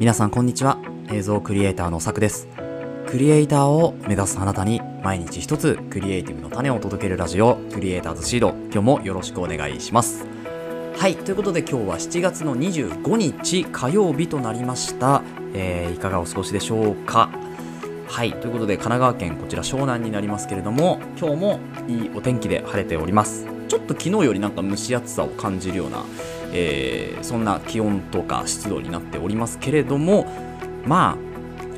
皆さんこんにちは。映像クリエイターのさくです。クリエイターを目指すあなたに毎日一つクリエイティブの種を届けるラジオ、クリエイターズシード、今日もよろしくお願いします。はい、ということで今日は7月の25日火曜日となりました。いかがお過ごしでしょうか。はい、ということで神奈川県こちら湘南になりますけれども、今日もいいお天気で晴れております。ちょっと昨日よりなんか蒸し暑さを感じるような、そんな気温とか湿度になっておりますけれども、ま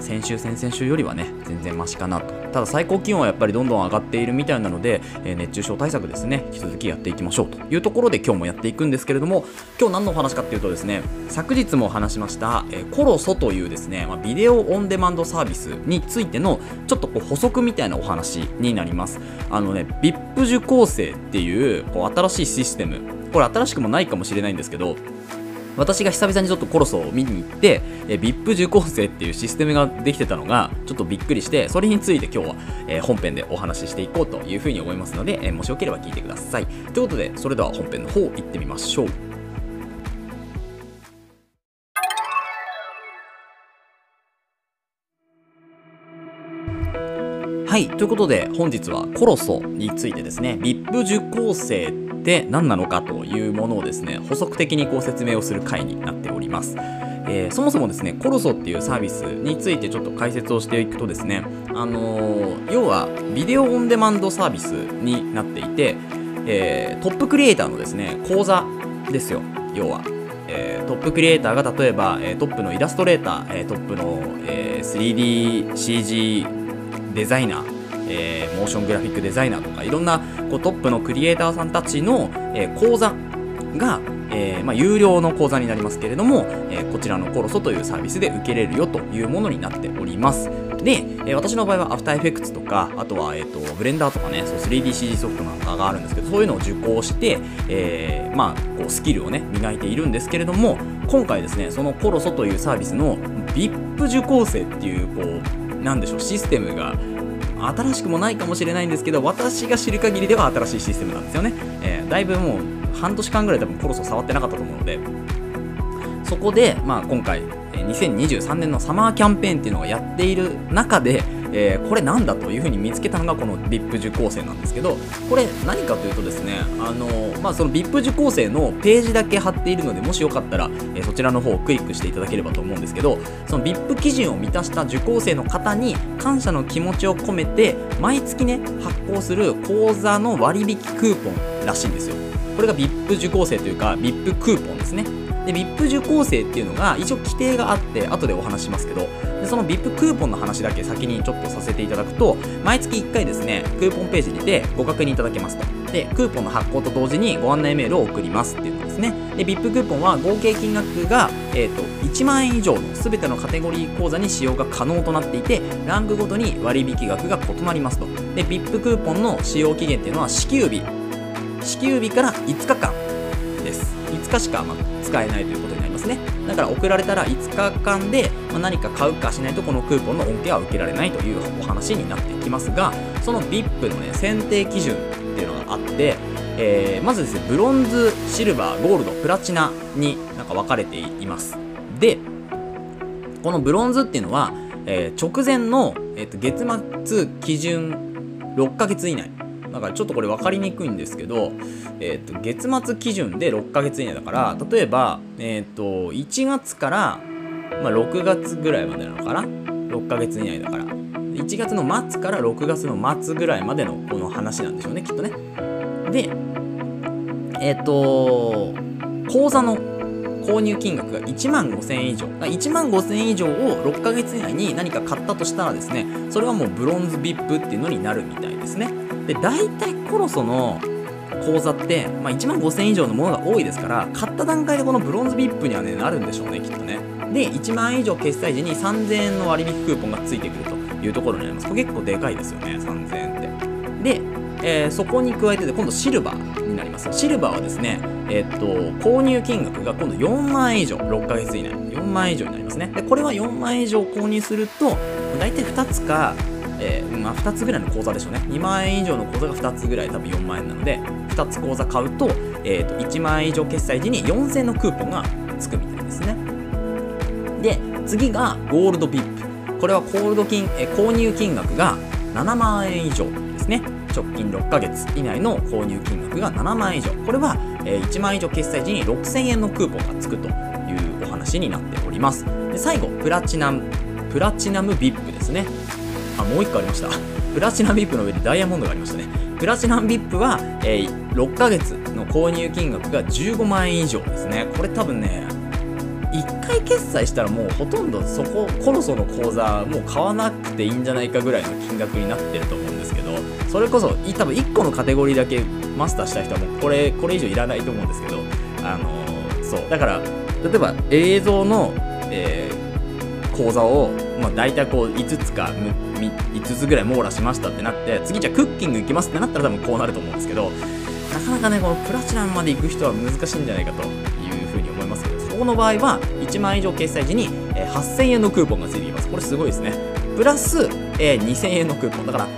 あ先週先々週よりはね全然マシかなと。ただ最高気温はやっぱりどんどん上がっているみたいなので、熱中症対策ですね、引き続きやっていきましょうというところで今日もやっていくんですけれども、今日何のお話かっていうとですね、昨日も話しましたColosoというですね、ビデオオンデマンドサービスについてのちょっとこう補足みたいなお話になります。VIP 受講生っていうこう新しいシステム、これ新しくもないかもしれないんですけど、私が久々にちょっとColosoを見に行って VIP 受講生っていうシステムができてたのがちょっとびっくりして、それについて今日は本編でお話ししていこうというふうに思いますので、もしよければ聞いてください。ということでそれでは本編の方行ってみましょう。はい、ということで本日はColosoについてですね、 VIP 受講生って何なのかというものをですね補足的にこう説明をする回になっております。そもそもですねColosoっていうサービスについてちょっと解説をしていくとですね、要はビデオオンデマンドサービスになっていて、トップクリエイターのですね講座ですよ。要はトップクリエイターが例えばトップのイラストレーター、トップの 3DCGデザイナー、モーショングラフィックデザイナーとかいろんなこうトップのクリエイターさんたちの、講座が、有料の講座になりますけれども、こちらのColosoというサービスで受けれるよというものになっております。で、私の場合は After Effects とか、あとは、Blender とかね、そう 3DCG ソフトなんかがあるんですけど、そういうのを受講して、こうスキルをね磨いているんですけれども、今回ですねそのColosoというサービスの VIP 受講生っていうこうなんでしょう、システムが新しくもないかもしれないんですけど、私が知る限りでは新しいシステムなんですよね。だいぶもう半年間ぐらい多分Coloso触ってなかったと思うので、そこで、今回2023年のサマーキャンペーンっていうのをやっている中で、これなんだというふうに見つけたのがこの VIP 受講生なんですけど、これ何かというとですね、その VIP 受講生のページだけ貼っているので、もしよかったら、そちらの方をクリックしていただければと思うんですけど、その VIP 基準を満たした受講生の方に感謝の気持ちを込めて毎月ね発行する講座の割引クーポンらしいんですよ。これが VIP 受講生というか VIP クーポンですね。で VIP 受講生っていうのが一応規定があって、後でお話しますけど、でその VIP クーポンの話だけ先にちょっとさせていただくと、毎月1回ですねクーポンページにてご確認いただけますと。でクーポンの発行と同時にご案内メールを送りますっていうのですね。で VIP クーポンは合計金額が、1万円以上の全てのカテゴリー口座に使用が可能となっていて、ランクごとに割引額が異なりますと。で VIP クーポンの使用期限っていうのは支給日から5日間です。5日しか使えないということになりますね。だから送られたら5日間で何か買うかしないとこのクーポンの恩恵は受けられないというお話になってきますが、その VIP のね選定基準っていうのがあって、まずですねブロンズ、シルバー、ゴールド、プラチナになんか分かれています。でこのブロンズっていうのは、直前の、月末基準6ヶ月以内だから、ちょっとこれ分かりにくいんですけど、月末基準で6ヶ月以内だから、例えば、1月から、6月ぐらいまでなのかな、6ヶ月以内だから1月の末から6月の末ぐらいまでのこの話なんでしょうね、きっとね。で口座の購入金額が1万5000円以上、1万5000円以上を6ヶ月以内に何か買ったとしたらですね、それはもうブロンズ VIP っていうのになるみたいですね。で大体Colosoの講座って、1万5000円以上のものが多いですから、買った段階でこのブロンズ VIP には、ね、なるんでしょうねきっとね。で1万円以上決済時に3000円の割引クーポンがついてくるというところになります。これ結構でかいですよね、3000円って。で、そこに加えて今度シルバーになります。シルバーはですね、購入金額が今度4万円以上、6ヶ月以内4万円以上になりますね。でこれは4万円以上購入すると大体2つか2つぐらいの口座でしょうね。2万円以上の口座が2つぐらい、多分4万円なので2つ口座買うと、1万円以上決済時に4000円のクーポンがつくみたいですね。で次がゴールドVIP。これは購入金額が7万円以上ですね。直近6ヶ月以内の購入金額が7万円以上。これは1万円以上決済時に6000円のクーポンがつくというお話になっております。で最後、プラチナムVIPですね。あ、もう1個ありました。プラチナムVIPの上にダイヤモンドがありましたね。プラチナムVIPは6ヶ月の購入金額が15万円以上ですね。これ多分ね、1回決済したらもうほとんどそこコロソの口座もう買わなくていいんじゃないかぐらいの金額になってると思うんですけど、それこそ多分1個のカテゴリーだけマスターした人はもうこれ以上いらないと思うんですけど、そうだから例えば映像の、口座を、まあ、大体こう5つか5つぐらい網羅しましたってなって次じゃあクッキング行きますってなったら多分こうなると思うんですけど、なかなかねこのプラチナムまで行く人は難しいんじゃないかというふうに思いますけど、この場合は1万円以上決済時に8000円のクーポンがついてきます。これすごいですね。プラス2000円のクーポンだから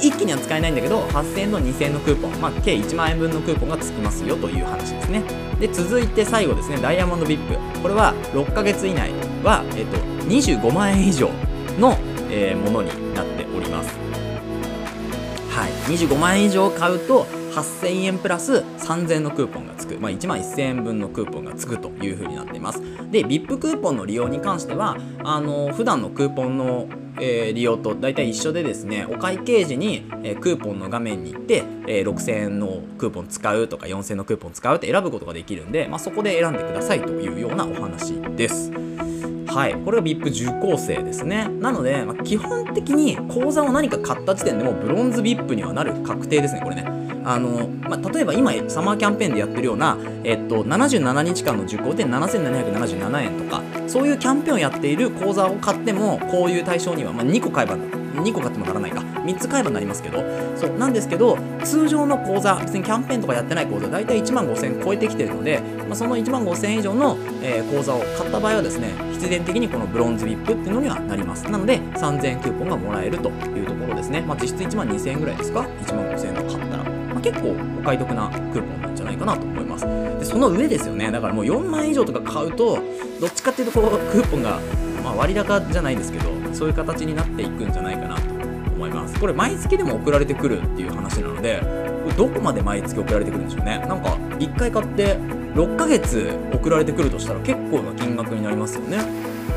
一気には使えないんだけど8000円と2000円のクーポン、まあ、計1万円分のクーポンがつきますよという話ですね。で続いて最後ですね、ダイヤモンド VIP。 これは6ヶ月以内は、25万円以上の、ものになっております。はい、25万円以上買うと8000円プラス3000円のクーポンがつく、まあ、1万1000円分のクーポンがつくというふうになっています。で VIP クーポンの利用に関しては普段のクーポンの、利用と大体一緒でですね、お会計時に、クーポンの画面に行って、6000円のクーポン使うとか4000円のクーポン使うって選ぶことができるんで、まあ、そこで選んでくださいというようなお話です。はい、これが VIP 受講生ですね。なので、まあ、基本的に口座を何か買った時点でもブロンズ VIP にはなる確定ですね、これね。例えば今サマーキャンペーンでやってるような、77日間の受講で7777円とかそういうキャンペーンをやっている口座を買ってもこういう対象には、まあ、2個買ってもならないか3つ買えばなりますけど、そうなんですけど通常の口座別にキャンペーンとかやってない口座だいたい1万5000円超えてきてるので、まあ、その1万5000円以上の、口座を買った場合はですね必然的にこのブロンズVIPっていうのにはなります。なので3000円クーポンがもらえるというところですね。まあ、実質1万2000円ぐらいですか、1万5000円の買ったら結構お買い得なクーポンなんじゃないかなと思います。でその上ですよね、だからもう4万円以上とか買うとどっちかっていうとこうクーポンが、まあ、割高じゃないですけどそういう形になっていくんじゃないかなと思います。これ毎月でも送られてくるっていう話なのでどこまで毎月送られてくるんでしょうね。なんか1回買って6ヶ月送られてくるとしたら結構な金額になりますよね。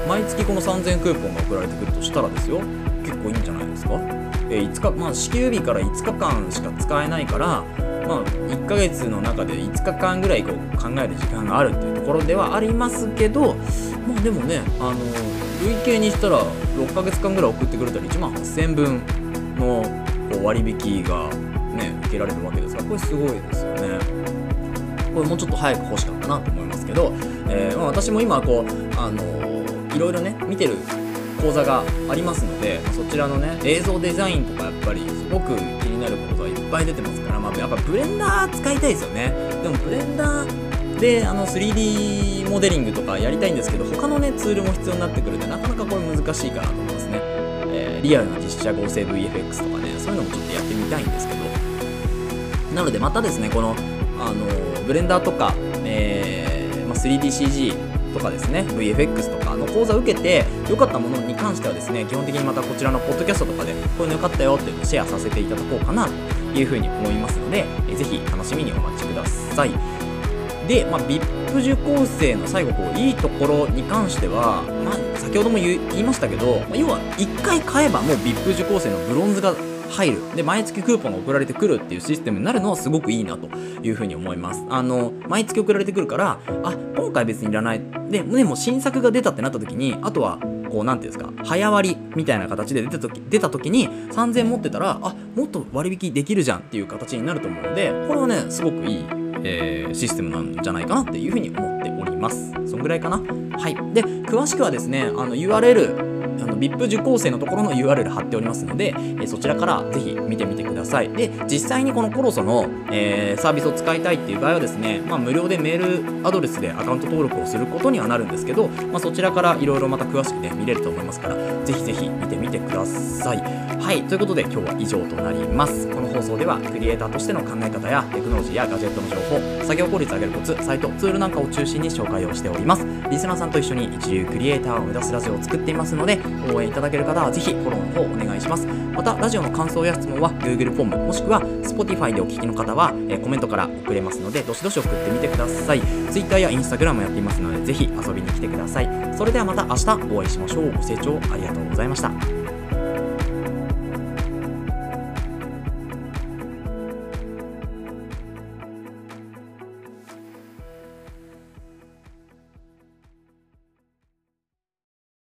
毎月この3000円クーポンが送られてくるとしたらですよ、結構いいんじゃないですか。まあ、支給日から5日間しか使えないから、まあ、1ヶ月の中で5日間ぐらいこう考える時間があるっていうところではありますけど、まあ、でもね累計にしたら6ヶ月間ぐらい送ってくれたら1万8000円分のこう割引が、ね、受けられるわけですからこれすごいですよね。これもうちょっと早く欲しかったなと思いますけど、まあ、私も今こう、いろいろね見てる講座がありますのでそちらのね映像デザインとかやっぱりすごく気になる講座がいっぱい出てますから、まあ、やっぱブレンダー使いたいですよね。でもブレンダーで3D モデリングとかやりたいんですけど他のねツールも必要になってくるんでなかなかこれ難しいかなと思いますね。リアルな実写合成 VFX とかねそういうのもちょっとやってみたいんですけど、なのでまたですねこのブレンダーとか、3DCGとかですね VFX とかの講座を受けて良かったものに関してはですね基本的にまたこちらのポッドキャストとかでこういうの良かったよっていうのをシェアさせていただこうかなというふうに思いますのでぜひ楽しみにお待ちください。で、まあ、VIP 受講生の最後こういいところに関しては、まあ、先ほども言いましたけど、まあ、要は1回買えばもう VIP 受講生のブロンズが入るで毎月クーポンが送られてくるっていうシステムになるのはすごくいいなというふうに思います。毎月送られてくるから今回別にいらないでも新作が出たってなった時にあとはこうなんていうんですか早割りみたいな形で出た時に3000円持ってたらもっと割引できるじゃんっていう形になると思うのでこれはねすごくいい、システムなんじゃないかなっていうふうに思っております。そんぐらいかな。はい。で詳しくはですねURL VIP 受講生のところの URL 貼っておりますので、そちらからぜひ見てみてください。で、実際にこのColosoの、サービスを使いたいっていう場合はですね、無料でメールアドレスでアカウント登録をすることにはなるんですけど、そちらからいろいろまた詳しくね、見れると思いますから、ぜひぜひ見てみてください。はい、ということで今日は以上となります。この放送ではクリエイターとしての考え方やテクノロジーやガジェットの情報、作業効率を上げるコツ、サイト、ツールなんかを中心に紹介をしております。リスナーさんと一緒に一流クリエイターを目指すラジオを作っていますので、応援いただける方はぜひフォローの方お願いします。またラジオの感想や質問は Google フォームもしくは Spotify でお聞きの方はコメントから送れますので、どしどし送ってみてください。Twitter や Instagram もやっていますので、ぜひ遊びに来てください。それではまた明日お会いしましょう。ご清聴ありがとうございました。